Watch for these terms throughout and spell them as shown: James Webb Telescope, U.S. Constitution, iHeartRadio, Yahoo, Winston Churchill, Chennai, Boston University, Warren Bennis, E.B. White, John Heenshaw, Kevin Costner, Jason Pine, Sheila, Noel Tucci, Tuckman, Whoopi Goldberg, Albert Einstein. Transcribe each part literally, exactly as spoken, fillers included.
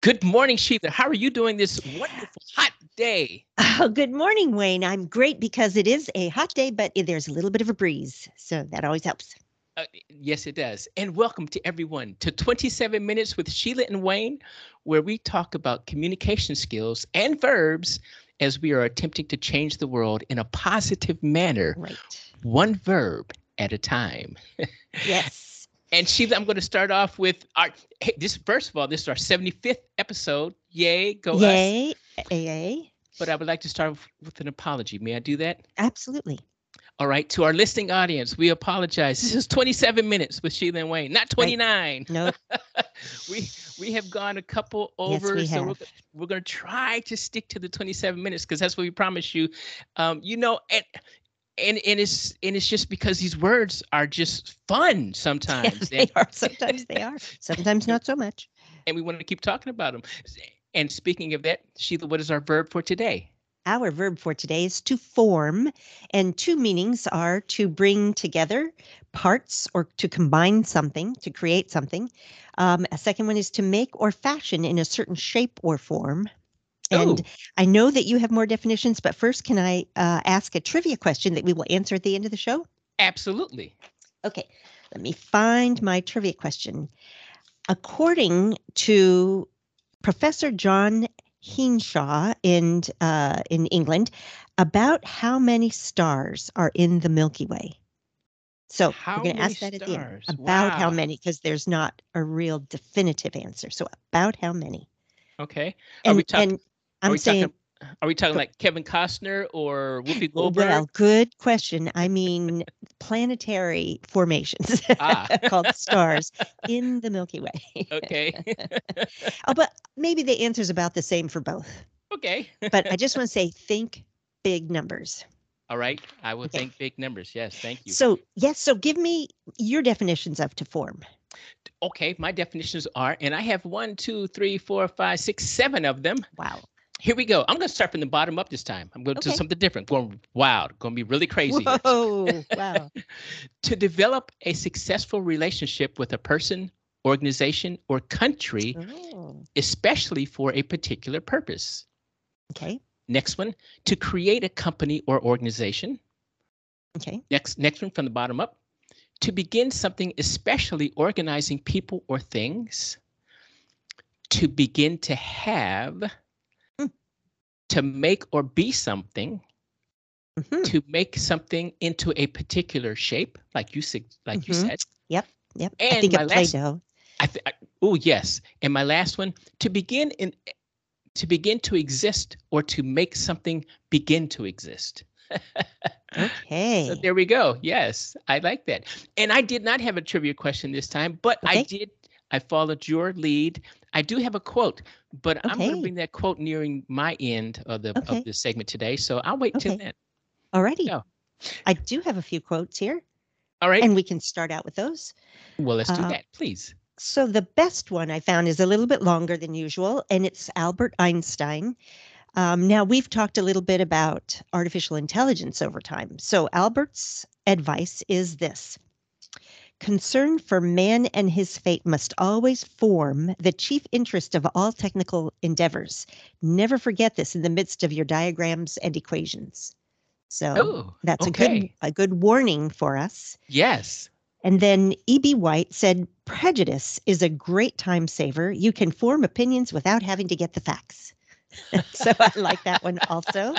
Good morning, Sheila. How are you doing this wonderful hot day? Oh, good morning, Wayne. I'm great because it is a hot day, but there's a little bit of a breeze, so that always helps. Uh, yes, it does. And welcome to everyone to twenty-seven minutes with Sheila and Wayne, where we talk about communication skills and verbs as we are attempting to change the world in a positive manner. Right. One verb at a time. Yes. And Sheila, I'm going to start off with our, hey, this, first of all, this is our seventy-fifth episode. Yay, go Yay, us. Yay. But I would like to start with an apology. May I do that? Absolutely. All right. To our listening audience, we apologize. This is twenty-seven minutes with Sheila and Wayne, not twenty-nine. Right. No. we we have gone a couple over. Yes, we so have. We're, we're going to try to stick to the twenty-seven minutes because that's what we promised you. Um, you know, at And and it's and it's just because these words are just fun sometimes. Yeah, they are. Sometimes they are. Sometimes not so much. And we want to keep talking about them. And speaking of that, Sheila, what is our verb for today? Our verb for today is to form, and two meanings are to bring together parts or to combine something, to create something. Um, a second one is to make or fashion in a certain shape or form. And Ooh. I know that you have more definitions, but first, can I uh, ask a trivia question that we will answer at the end of the show? Absolutely. Okay, let me find my trivia question. According to Professor John Heenshaw in, uh, in England, about how many stars are in the Milky Way? So how we're going to ask that stars? At the end. About wow. how many, because there's not a real definitive answer. So about how many? Okay. Are and, we talking? I'm are we saying, talking, are we talking like Kevin Costner or Whoopi Goldberg? Well, good question. I mean, planetary formations ah. called stars in the Milky Way. Okay. Oh, but maybe the answer is about the same for both. Okay. But I just want to say, think big numbers. All right. I will okay. think big numbers. Yes. Thank you. So, yes. So give me your definitions of to form. Okay, my definitions are, and I have one, two, three, four, five, six, seven of them. Wow. Here we go. I'm going to start from the bottom up this time. I'm going to okay. do something different. Going wild. Going to be really crazy. Whoa, wow. To develop a successful relationship with a person, organization, or country, oh. especially for a particular purpose. Okay. Next one, to create a company or organization. Okay. Next, next one from the bottom up. To begin something, especially organizing people or things. To begin to have. Mm. To make or be something. Mm-hmm. To make something into a particular shape, like you like mm-hmm. you said. Yep, yep. And I think my last, Play-Doh. I th- I, oh yes, and my last one: to begin in, to begin to exist, or to make something begin to exist. Okay. So there we go. Yes, I like that. And I did not have a trivia question this time, but okay. I did. I followed your lead. I do have a quote, but okay. I'm going to bring that quote nearing my end of the okay. of the segment today. So I'll wait okay. till then. All righty. So. I do have a few quotes here. All right. And we can start out with those. Well, let's do uh, that, please. So the best one I found is a little bit longer than usual, and it's Albert Einstein. Um, now, we've talked a little bit about artificial intelligence over time. So Albert's advice is this. Concern for man and his fate must always form the chief interest of all technical endeavors. Never forget this in the midst of your diagrams and equations. So oh, that's okay. a good, a good warning for us. Yes. And then E B White said, prejudice is a great time saver. You can form opinions without having to get the facts. So I like that one also.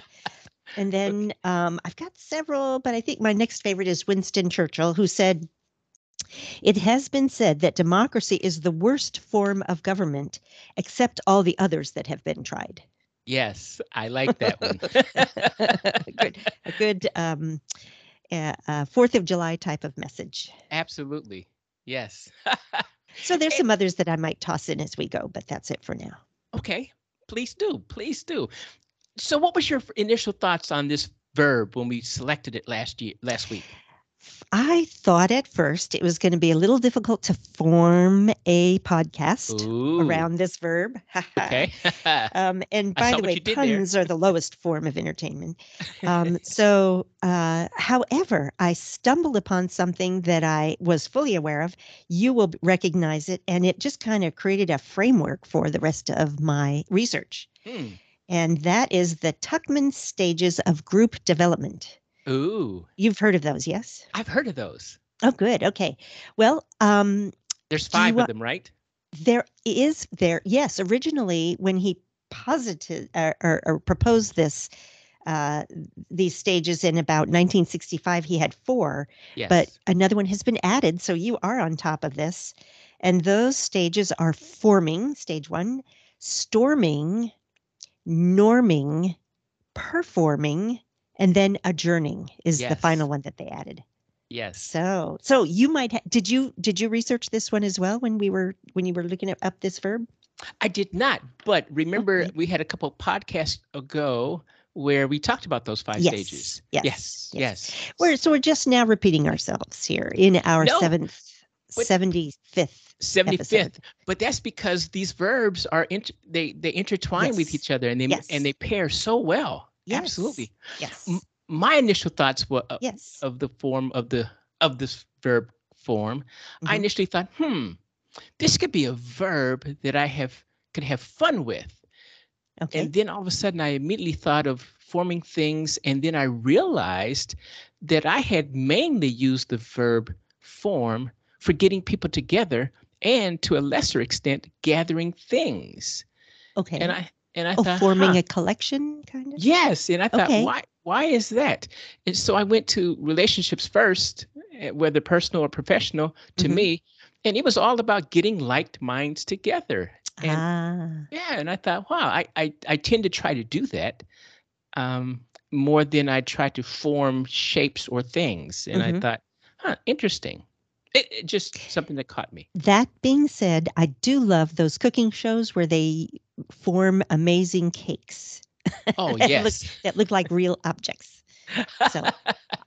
And then um, I've got several, but I think my next favorite is Winston Churchill, who said, it has been said that democracy is the worst form of government, except all the others that have been tried. Yes, I like that one. Good, a good um, uh, uh, fourth of July type of message. Absolutely. Yes. So there's some others that I might toss in as we go, but that's it for now. Okay. Please do. Please do. So what was your initial thoughts on this verb when we selected it last year, last week? I thought at first it was going to be a little difficult to form a podcast Ooh. around this verb. Okay. um, and by the way, puns are the lowest form of entertainment. Um, so, uh, however, I stumbled upon something that I was fully aware of. You will recognize it. And it just kind of created a framework for the rest of my research. Hmm. And that is the Tuckman stages of group development. Ooh. You've heard of those, yes? I've heard of those. Oh, good. Okay. Well, um, there's five of them, right? There is there. Yes. Originally, when he posited or, or, or proposed this, uh, these stages in about nineteen sixty-five, he had four, yes. But another one has been added. So you are on top of this. And those stages are forming, stage one, storming, norming, performing, and then adjourning is yes. the final one that they added. Yes. So, so you might ha- did you did you research this one as well when we were when you were looking at, up this verb? I did not, but remember okay. we had a couple of podcasts ago where we talked about those five yes. stages. Yes. Yes. Yes. yes. We're, so we're just now repeating ourselves here in our no, seventh, seventy-fifth, seventy-fifth. Episode. But that's because these verbs are inter- they they intertwine yes. with each other and they yes. and they pair so well. Yes. Absolutely. Yes. M- my initial thoughts were uh, yes. of the form of the of this verb form. Mm-hmm. I initially thought, hmm, this could be a verb that I have could have fun with. Okay. And then all of a sudden, I immediately thought of forming things, and then I realized that I had mainly used the verb form for getting people together, and to a lesser extent, gathering things. Okay. And I. And I oh, thought, forming huh. a collection kind of? Yes. And I thought, okay. why why is that? And so I went to relationships first, whether personal or professional, to mm-hmm. me. And it was all about getting like minds together. And, ah. Yeah. And I thought, wow, I, I, I tend to try to do that um, more than I try to form shapes or things. And mm-hmm. I thought, huh, interesting. It, it just something that caught me. That being said, I do love those cooking shows where they form amazing cakes. Oh, that yes. Look, that look like real objects. So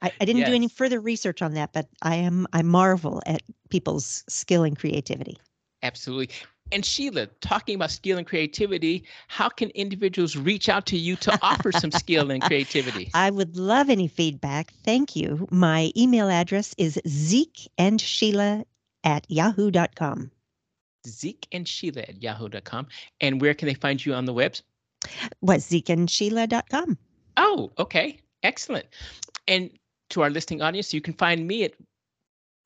I, I didn't yes. do any further research on that, but I am I marvel at people's skill and creativity. Absolutely. And Sheila, talking about skill and creativity, how can individuals reach out to you to offer some skill and creativity? I would love any feedback. Thank you. My email address is zekeandsheila at yahoo dot com. zekeandsheila at yahoo dot com. And where can they find you on the web? What, zekeandsheila dot com. Oh, okay. Excellent. And to our listening audience, you can find me at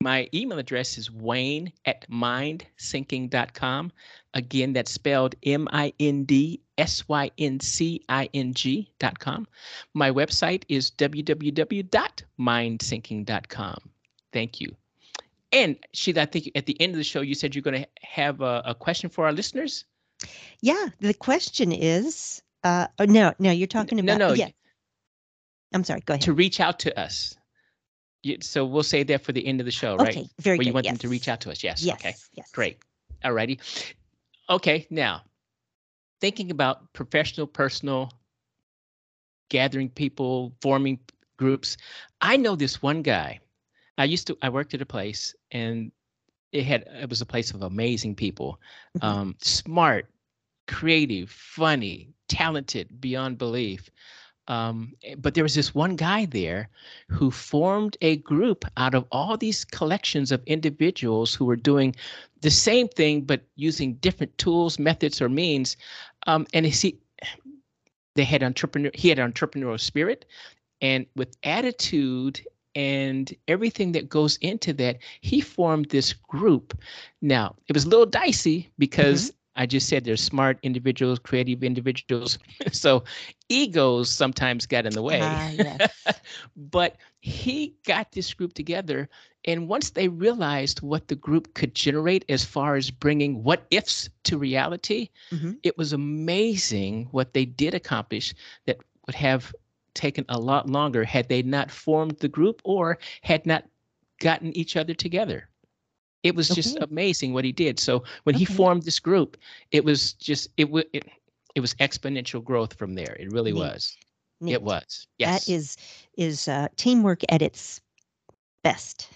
my email address is Wayne at mindsyncing dot com. Again, that's spelled M I N D S Y N C I N G dot com. My website is w w w dot mindsyncing dot com. Thank you. And Sheila, I think at the end of the show, you said you're going to have a, a question for our listeners. Yeah, the question is, uh, oh, no, no, you're talking about. No, no. Yeah. I'm sorry, go ahead. To reach out to us. So we'll say that for the end of the show, right? Okay, very Where good. You want yes. them to reach out to us. Yes. Yes. Okay. Yes. Great. All righty. Okay. Now, thinking about professional, personal, gathering people, forming groups. I know this one guy. I used to, I worked at a place and it had, it was a place of amazing people, mm-hmm. um, smart, creative, funny, talented beyond belief. Um, but there was this one guy there who formed a group out of all these collections of individuals who were doing the same thing, but using different tools, methods, or means. Um, and he, they had entrepreneur, he had an entrepreneurial spirit, and with attitude and everything that goes into that, he formed this group. Now, it was a little dicey because mm-hmm. I just said they're smart individuals, creative individuals. So egos sometimes got in the way. Uh, yes. But he got this group together. And once they realized what the group could generate as far as bringing what ifs to reality, mm-hmm. it was amazing what they did accomplish that would have taken a lot longer had they not formed the group or had not gotten each other together. It was just okay. amazing what he did. So when okay. he formed this group, it was just it w- it it was exponential growth from there. It really Neat. was. Neat. It was. Yes. That is is uh, teamwork at its best.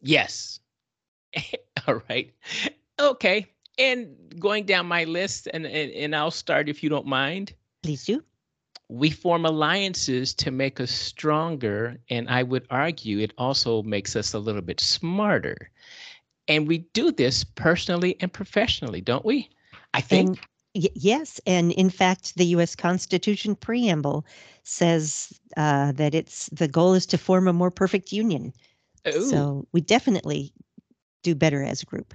Yes. All right. Okay. And going down my list, and, and, and I'll start if you don't mind. Please do. We form alliances to make us stronger, and I would argue it also makes us a little bit smarter. And we do this personally and professionally, don't we? I think. And, yes, and in fact, the U S Constitution preamble says uh, that it's the goal is to form a more perfect union. Ooh. So we definitely do better as a group.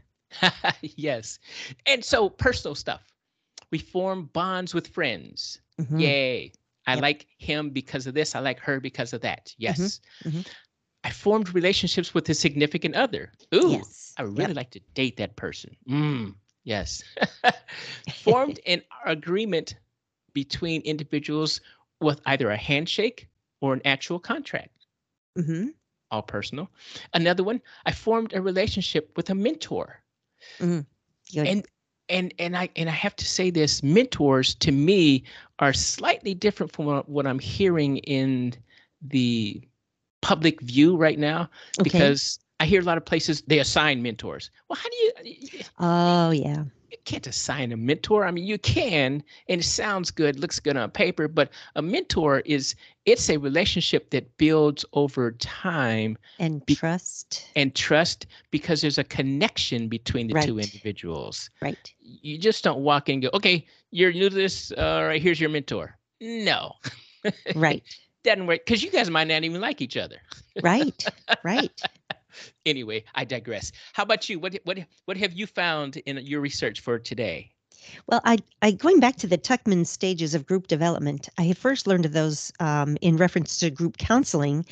Yes. And so personal stuff. We form bonds with friends. Mm-hmm. Yay. I yep. like him because of this. I like her because of that. Yes. Mm-hmm. Mm-hmm. I formed relationships with a significant other. Ooh, yes. I really yep. like to date that person. Mm, yes. Formed an agreement between individuals with either a handshake or an actual contract. Mm-hmm. All personal. Another one, I formed a relationship with a mentor. Mm-hmm. Good. And And and I and I have to say this, mentors to me are slightly different from what, what I'm hearing in the public view right now, okay. because I hear a lot of places they assign mentors. Well, how do you? Oh, yeah. You can't assign a mentor. I mean, you can, and it sounds good, looks good on paper, but a mentor is it's a relationship that builds over time. And be, trust. And trust, because there's a connection between the right. two individuals. Right. You just don't walk in and go, okay, you're new to this. All right, here's your mentor. No. Right. Doesn't work, because you guys might not even like each other. Right. Right. Anyway, I digress. How about you? What what what have you found in your research for today? Well, I, I going back to the Tuckman stages of group development, I first learned of those um, in reference to group counseling,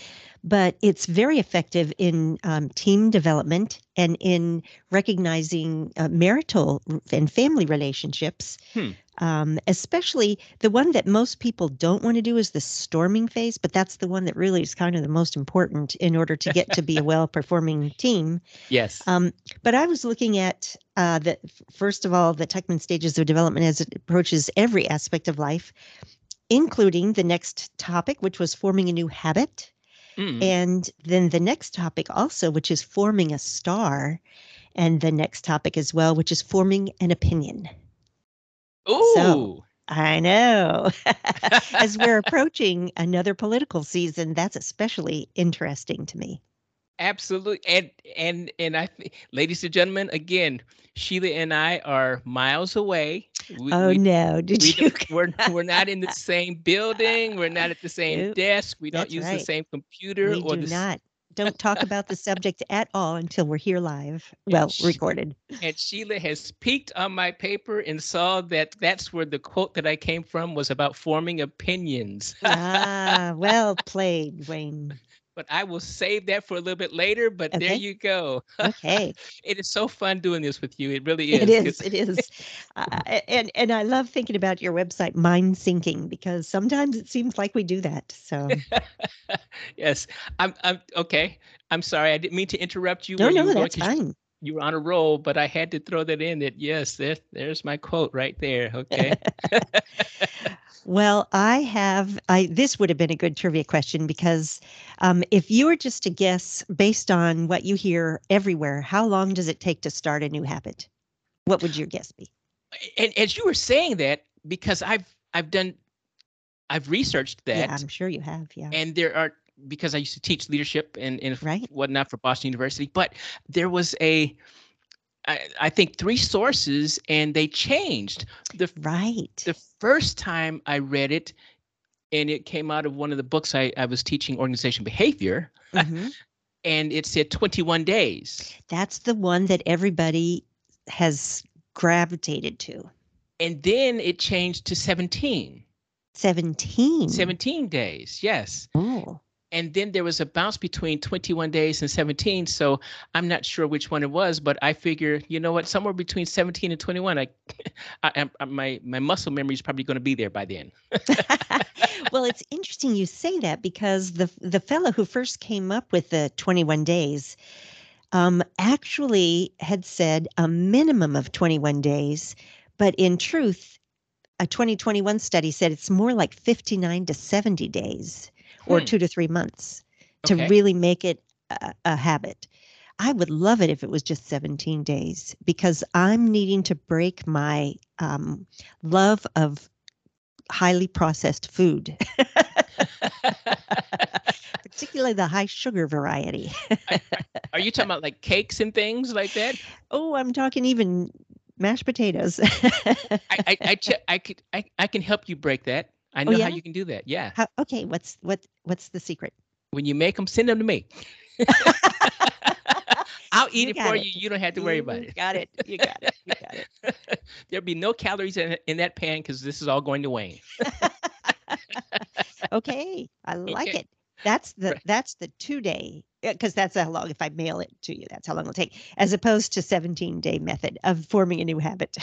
but it's very effective in um, team development and in recognizing uh, marital and family relationships. Hmm. Um, especially the one that most people don't want to do is the storming phase, but that's the one that really is kind of the most important in order to get to be a well-performing team. Yes. Um, but I was looking at, uh, the, first of all, the Tuckman stages of development as it approaches every aspect of life, including the next topic, which was forming a new habit. Mm. And then the next topic also, which is forming a star. And the next topic as well, which is forming an opinion. Ooh. So, I know. As we're approaching another political season, that's especially interesting to me. Absolutely. And and and I ladies and gentlemen, again, Sheila and I are miles away. We, oh we, no, did we you we're we're not in the same building, we're not at the same nope. desk, we don't that's use right. the same computer we or do the not. Don't talk about the subject at all until we're here live. Well, she, recorded. And Sheila has peeked on my paper and saw that that's where the quote that I came from was about forming opinions. Ah, well played, Wayne. But I will save that for a little bit later, but okay. there you go. Okay. It is so fun doing this with you. It really is. It is. It is. Uh, and, and I love thinking about your website, Mind Syncing, because sometimes it seems like we do that. So. Yes. I'm, I'm okay. I'm sorry. I didn't mean to interrupt you. No, no, you that's fine. You, you were on a roll, but I had to throw that in that, yes, there, there's my quote right there. Okay. Well, I have, I, this would have been a good trivia question because um, if you were just to guess based on what you hear everywhere, how long does it take to start a new habit? What would your guess be? And as you were saying that, because I've, I've done, I've researched that. Yeah, I'm sure you have, yeah. And there are, because I used to teach leadership and, and right. whatnot for Boston University, but there was a, I, I think three sources and they changed. The, right. The first time I read it, and it came out of one of the books I, I was teaching, Organization Behavior, mm-hmm. and it said twenty-one days. That's the one that everybody has gravitated to. And then it changed to seventeen. seventeen? seventeen days, yes. Oh. And then there was a bounce between twenty-one days and seventeen. So I'm not sure which one it was, but I figure, you know what, somewhere between seventeen and twenty-one, I, I, I my my muscle memory is probably going to be there by then. Well, it's interesting you say that because the the fellow who first came up with the twenty-one days um, actually had said a minimum of twenty-one days. But in truth, a twenty twenty-one study said it's more like fifty-nine to seventy days. Or two to three months to okay. really make it a, a habit. I would love it if it was just seventeen days, because I'm needing to break my um, love of highly processed food, particularly the high sugar variety. are, are you talking about like cakes and things like that? Oh, I'm talking even mashed potatoes. I, I, I, I, could, I, I can help you break that. I know oh, yeah? how you can do that. Yeah. How, okay. What's what? What's the secret? When you make them, send them to me. I'll eat it for you. You don't have to worry about it. Got it. You got it. You got it. There'll be no calories in, in that pan because this is all going to Wayne. Okay. I like okay. it. That's the right. that's the two day, because that's how long, if I mail it to you, that's how long it'll take, as opposed to seventeen day method of forming a new habit.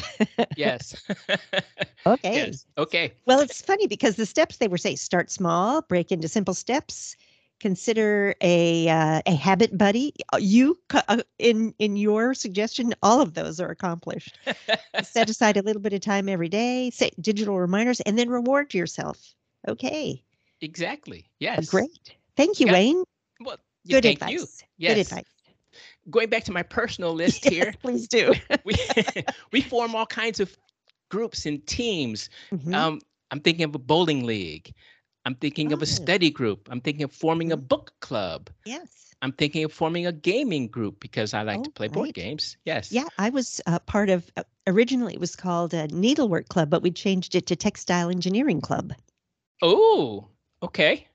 Yes. Okay. Yes. Okay. Well, it's funny because the steps they were saying, start small, break into simple steps. Consider a uh, a habit buddy. You uh, in in your suggestion, all of those are accomplished. Set aside a little bit of time every day. Set digital reminders, and then reward yourself. Okay. Exactly. Yes. Great. Thank you, yeah. Wayne. Well, yeah, good thank advice. You. Yes. Good advice. Going back to my personal list yes, here. Please do. we we form all kinds of groups and teams. Mm-hmm. Um, I'm thinking of a bowling league. I'm thinking oh. of a study group. I'm thinking of forming a book club. Yes. I'm thinking of forming a gaming group because I like oh, to play right. board games. Yes. Yeah, I was uh, part of, uh, originally it was called a needlework club, but we changed it to textile engineering club. Oh, okay.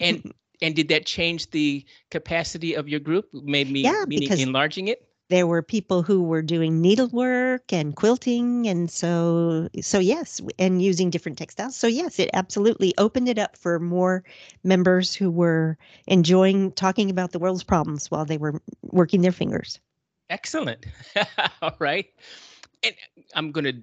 And and did that change the capacity of your group? Made me yeah, meaning enlarging it? There were people who were doing needlework and quilting, and so so yes, and using different textiles. So yes, it absolutely opened it up for more members who were enjoying talking about the world's problems while they were working their fingers. Excellent. All right. And I'm going to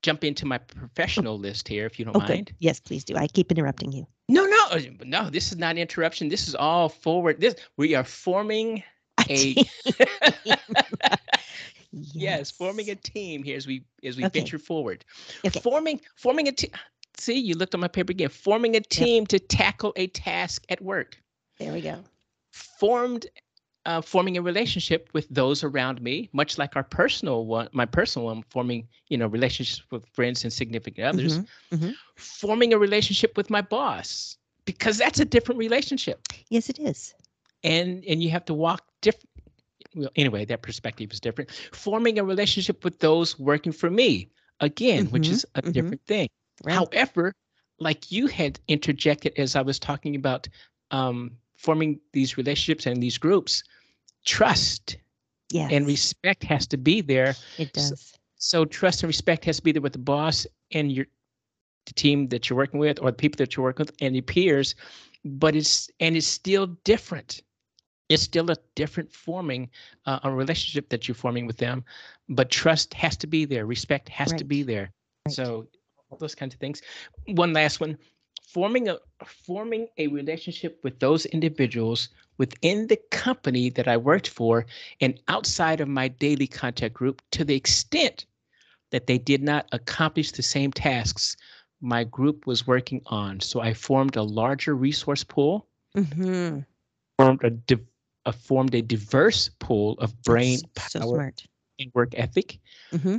jump into my professional list here, if you don't okay. mind. Yes, please do. I keep interrupting you. No, no, no, this is not interruption. This is all forward. This we are forming A yes. yes, forming a team here as we as we okay. venture forward. Okay. Forming forming a team. See, you looked on my paper again. Forming a team yep. to tackle a task at work. There we go. Formed, uh, forming a relationship with those around me, much like our personal one, my personal one, forming you know relationships with friends and significant others. Mm-hmm. Mm-hmm. Forming a relationship with my boss, because that's a different relationship. Yes, it is. And and you have to walk different. Well, anyway, that perspective is different. Forming a relationship with those working for me, again, mm-hmm, which is a mm-hmm. different thing. Right. However, like you had interjected as I was talking about um, forming these relationships and these groups, trust yes. and respect has to be there. It does. So, so trust and respect has to be there with the boss and your the team that you're working with, or the people that you're working with, and your peers. But it's and it's still different. It's still a different forming, uh, a relationship that you're forming with them, but trust has to be there. Respect has right. to be there. Right. So all those kinds of things. One last one, forming a forming a relationship with those individuals within the company that I worked for and outside of my daily contact group, to the extent that they did not accomplish the same tasks my group was working on. So I formed a larger resource pool, mm-hmm. formed a div- Uh, formed a diverse pool of brain so power smart. And work ethic, mm-hmm.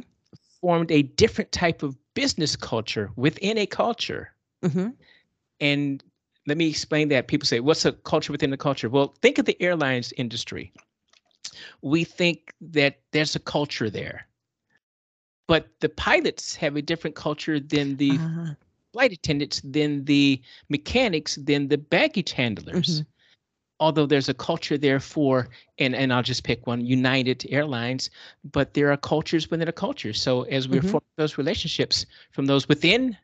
formed a different type of business culture within a culture. Mm-hmm. And let me explain that. People say, what's a culture within a culture? Well, think of the airlines industry. We think that there's a culture there, but the pilots have a different culture than the uh-huh. flight attendants, than the mechanics, than the baggage handlers. Mm-hmm. Although there's a culture there for, and, and I'll just pick one, United Airlines, but there are cultures within a culture. So as we're mm-hmm. forming those relationships from those within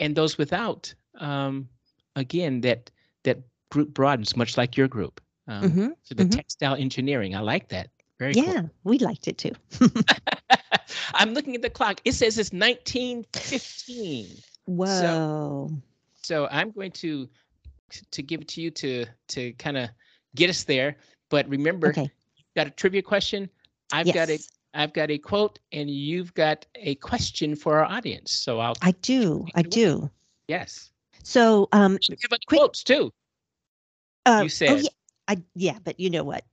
and those without, um, again, that that group broadens, much like your group. Um, mm-hmm. So the mm-hmm. textile engineering, I like that. Very yeah, cool. Yeah, we liked it too. I'm looking at the clock. It says it's nineteen fifteen. Whoa. So, so I'm going to... to give it to you to to kind of get us there. But remember, okay. you've got a trivia question. I've yes. got a I've got a quote, and you've got a question for our audience. So I'll I do. I do. One. Yes. So um give us quick, quotes too. Uh, you said oh, yeah. I yeah, but you know what?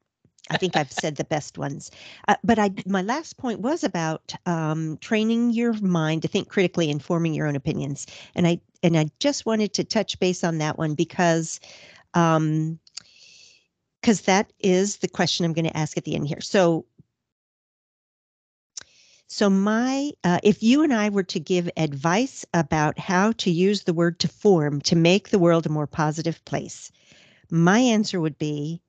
I think I've said the best ones. Uh, but I, my last point was about um, training your mind to think critically and forming your own opinions. And I and I just wanted to touch base on that one because um, because that is the question I'm going to ask at the end here. So. So my, uh, if you and I were to give advice about how to use the word to form to make the world a more positive place, my answer would be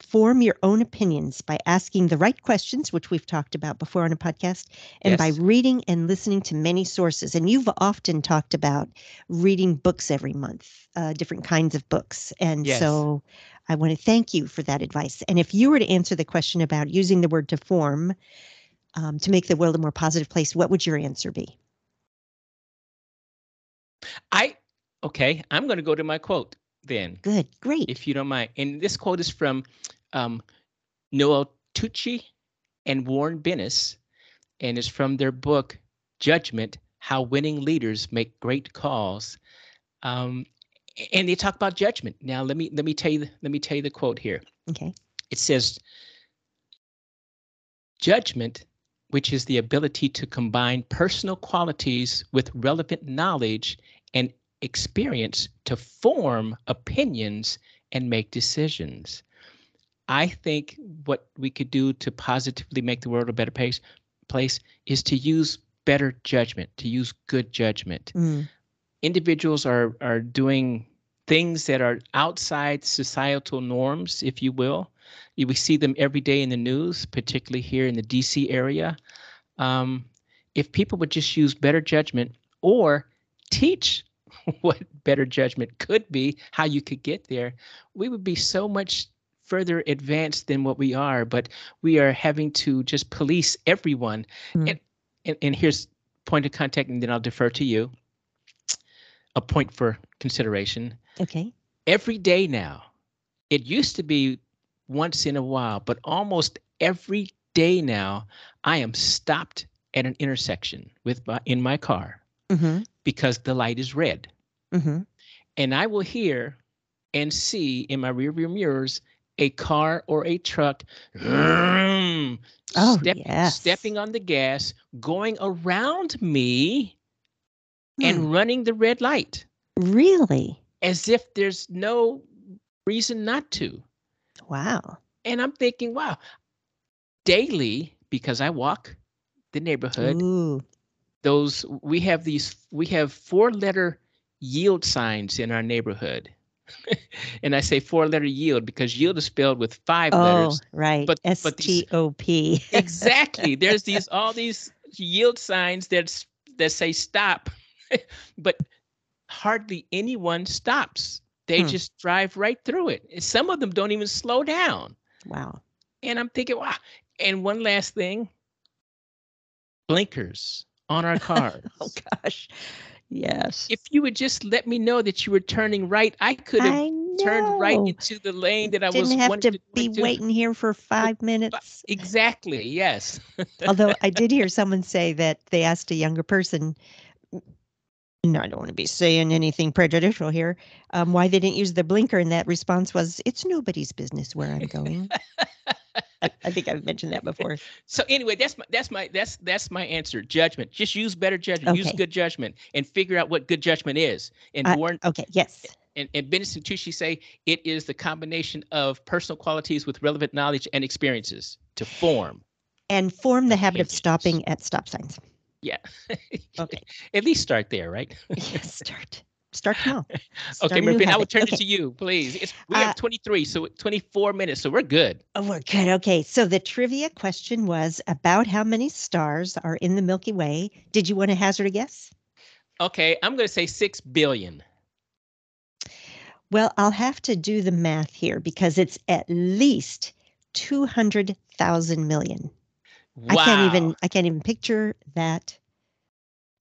form your own opinions by asking the right questions, which we've talked about before on a podcast, and yes. by reading and listening to many sources. And you've often talked about reading books every month, uh, different kinds of books. And yes. so I want to thank you for that advice. And if you were to answer the question about using the word to form, Um, to make the world a more positive place, what would your answer be? I, okay, I'm going to go to my quote then. Good, great. If you don't mind. And this quote is from um, Noel Tucci and Warren Bennis, and it's from their book, Judgment, How Winning Leaders Make Great Calls. Um, and they talk about judgment. Now, let me, let me tell you, let me tell you the quote here. Okay. It says, "Judgment, which is the ability to combine personal qualities with relevant knowledge and experience to form opinions and make decisions." I think what we could do to positively make the world a better place, place is to use better judgment, to use good judgment. Mm. Individuals are, are doing things that are outside societal norms, if you will. We see them every day in the news, particularly here in the D C area. Um, if people would just use better judgment or teach what better judgment could be, how you could get there, we would be so much further advanced than what we are. But we are having to just police everyone. Mm-hmm. And, and, and here's point of contact, and then I'll defer to you. A point for consideration. Okay. Every day now, it used to be once in a while, but almost every day now, I am stopped at an intersection with my, in my car mm-hmm. because the light is red. Mm-hmm. And I will hear and see in my rearview mirrors a car or a truck vroom, oh, step, yes. stepping on the gas, going around me mm. and running the red light. Really? As if there's no reason not to. Wow. And I'm thinking, wow, daily, because I walk the neighborhood, Ooh. those we have these we have four letter yield signs in our neighborhood. And I say four letter yield because yield is spelled with five oh, letters. Oh, right. But S T O P. But exactly. There's these all these yield signs that that say stop, but hardly anyone stops. They hmm. just drive right through it. And some of them don't even slow down. Wow. And I'm thinking, wow. And one last thing, blinkers on our cars. Oh, gosh. Yes. If you would just let me know that you were turning right, I could have I turned right into the lane that I was wanting to do. Didn't have to be waiting here for five minutes. Exactly. Yes. Although I did hear someone say that they asked a younger person, no, I don't want to be saying anything prejudicial here. Um, why they didn't use the blinker, and that response was, "It's nobody's business where I'm going." I, I think I've mentioned that before. So anyway, that's my that's my that's that's my answer. Judgment. Just use better judgment. Okay. Use good judgment, and figure out what good judgment is. And uh, Warren. Okay. Yes. And and Bennis and Tucci say it is the combination of personal qualities with relevant knowledge and experiences to form. And form the habit of stopping at stop signs. Yeah. Okay. At least start there, right? Yes, start. Start now. Start okay, Marvin, I will turn okay. it to you, please. It's, we uh, have twenty-three, so twenty-four minutes, so we're good. Oh, we're good. Okay, so the trivia question was about how many stars are in the Milky Way. Did you want to hazard a guess? Okay, I'm going to say six billion. Well, I'll have to do the math here because it's at least two hundred thousand million. Wow. I can't even I can't even picture that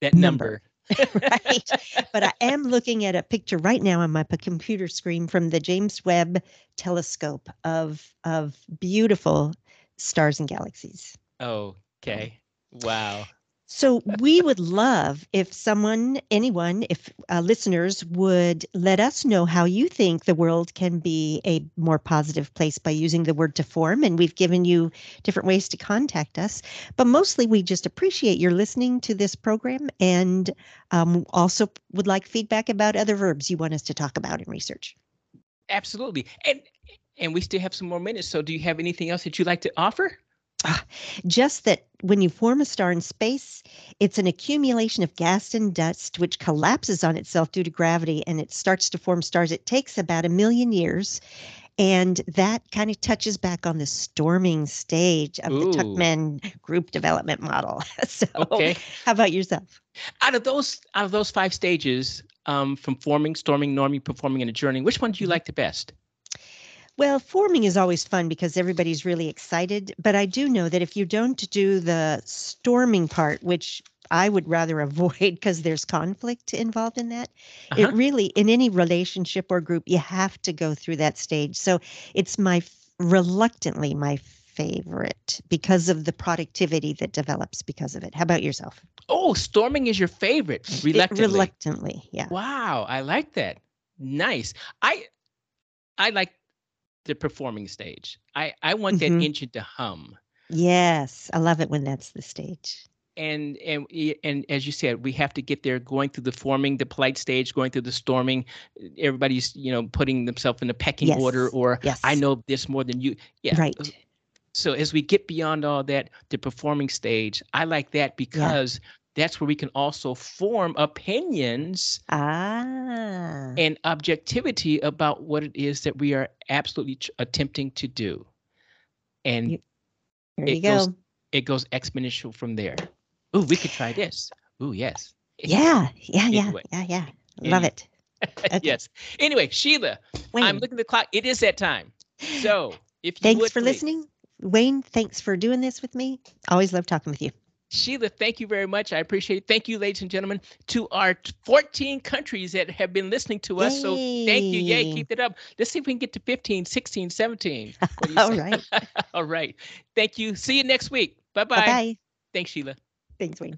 that number, number. Right? But I am looking at a picture right now on my p- computer screen from the James Webb Telescope of of beautiful stars and galaxies. Okay. Wow. So we would love if someone, anyone, if uh, listeners would let us know how you think the world can be a more positive place by using the word to form. And we've given you different ways to contact us. But mostly we just appreciate your listening to this program, and um, also would like feedback about other verbs you want us to talk about in research. Absolutely. And, and we still have some more minutes. So do you have anything else that you'd like to offer? Just that when you form a star in space, it's an accumulation of gas and dust which collapses on itself due to gravity, and it starts to form stars. It takes about a million years, and that kind of touches back on the storming stage of Ooh. the Tuckman group development model. So okay. How about yourself? Out of those out of those five stages, um, from forming, storming, norming, performing, and adjourning, which one do you like the best? Well, forming is always fun because everybody's really excited. But I do know that if you don't do the storming part, which I would rather avoid because there's conflict involved in that, uh-huh. it really, in any relationship or group, you have to go through that stage. So it's my reluctantly my favorite because of the productivity that develops because of it. How about yourself? Oh, storming is your favorite. Reluctantly. It, reluctantly, yeah. Wow, I like that. Nice. I, I like the performing stage. I, I want that mm-hmm. engine to hum. Yes, I love it when that's the stage. And and and as you said, we have to get there, going through the forming, the polite stage, going through the storming. Everybody's, you know, putting themselves in a pecking yes. order, or yes. I know this more than you. Yeah. Right. So as we get beyond all that, the performing stage, I like that because yeah. that's where we can also form opinions ah. and objectivity about what it is that we are absolutely ch- attempting to do. And you, there it, you goes, go. it goes exponential from there. Ooh, we could try this. Ooh, yes. Yeah, yeah, anyway. yeah, yeah, yeah. Love anyway. it. Okay. Yes. Anyway, Sheila, Wayne. I'm looking at the clock. It is that time. So if you Thanks would, for please. listening. Wayne, thanks for doing this with me. Always love talking with you. Sheila, thank you very much. I appreciate it. Thank you, ladies and gentlemen, to our fourteen countries that have been listening to us. Yay. So thank you. Yay, keep it up. Let's see if we can get to fifteen, sixteen, seventeen. All right. All right. Thank you. See you next week. Bye-bye. Bye-bye. Thanks, Sheila. Thanks, Wayne.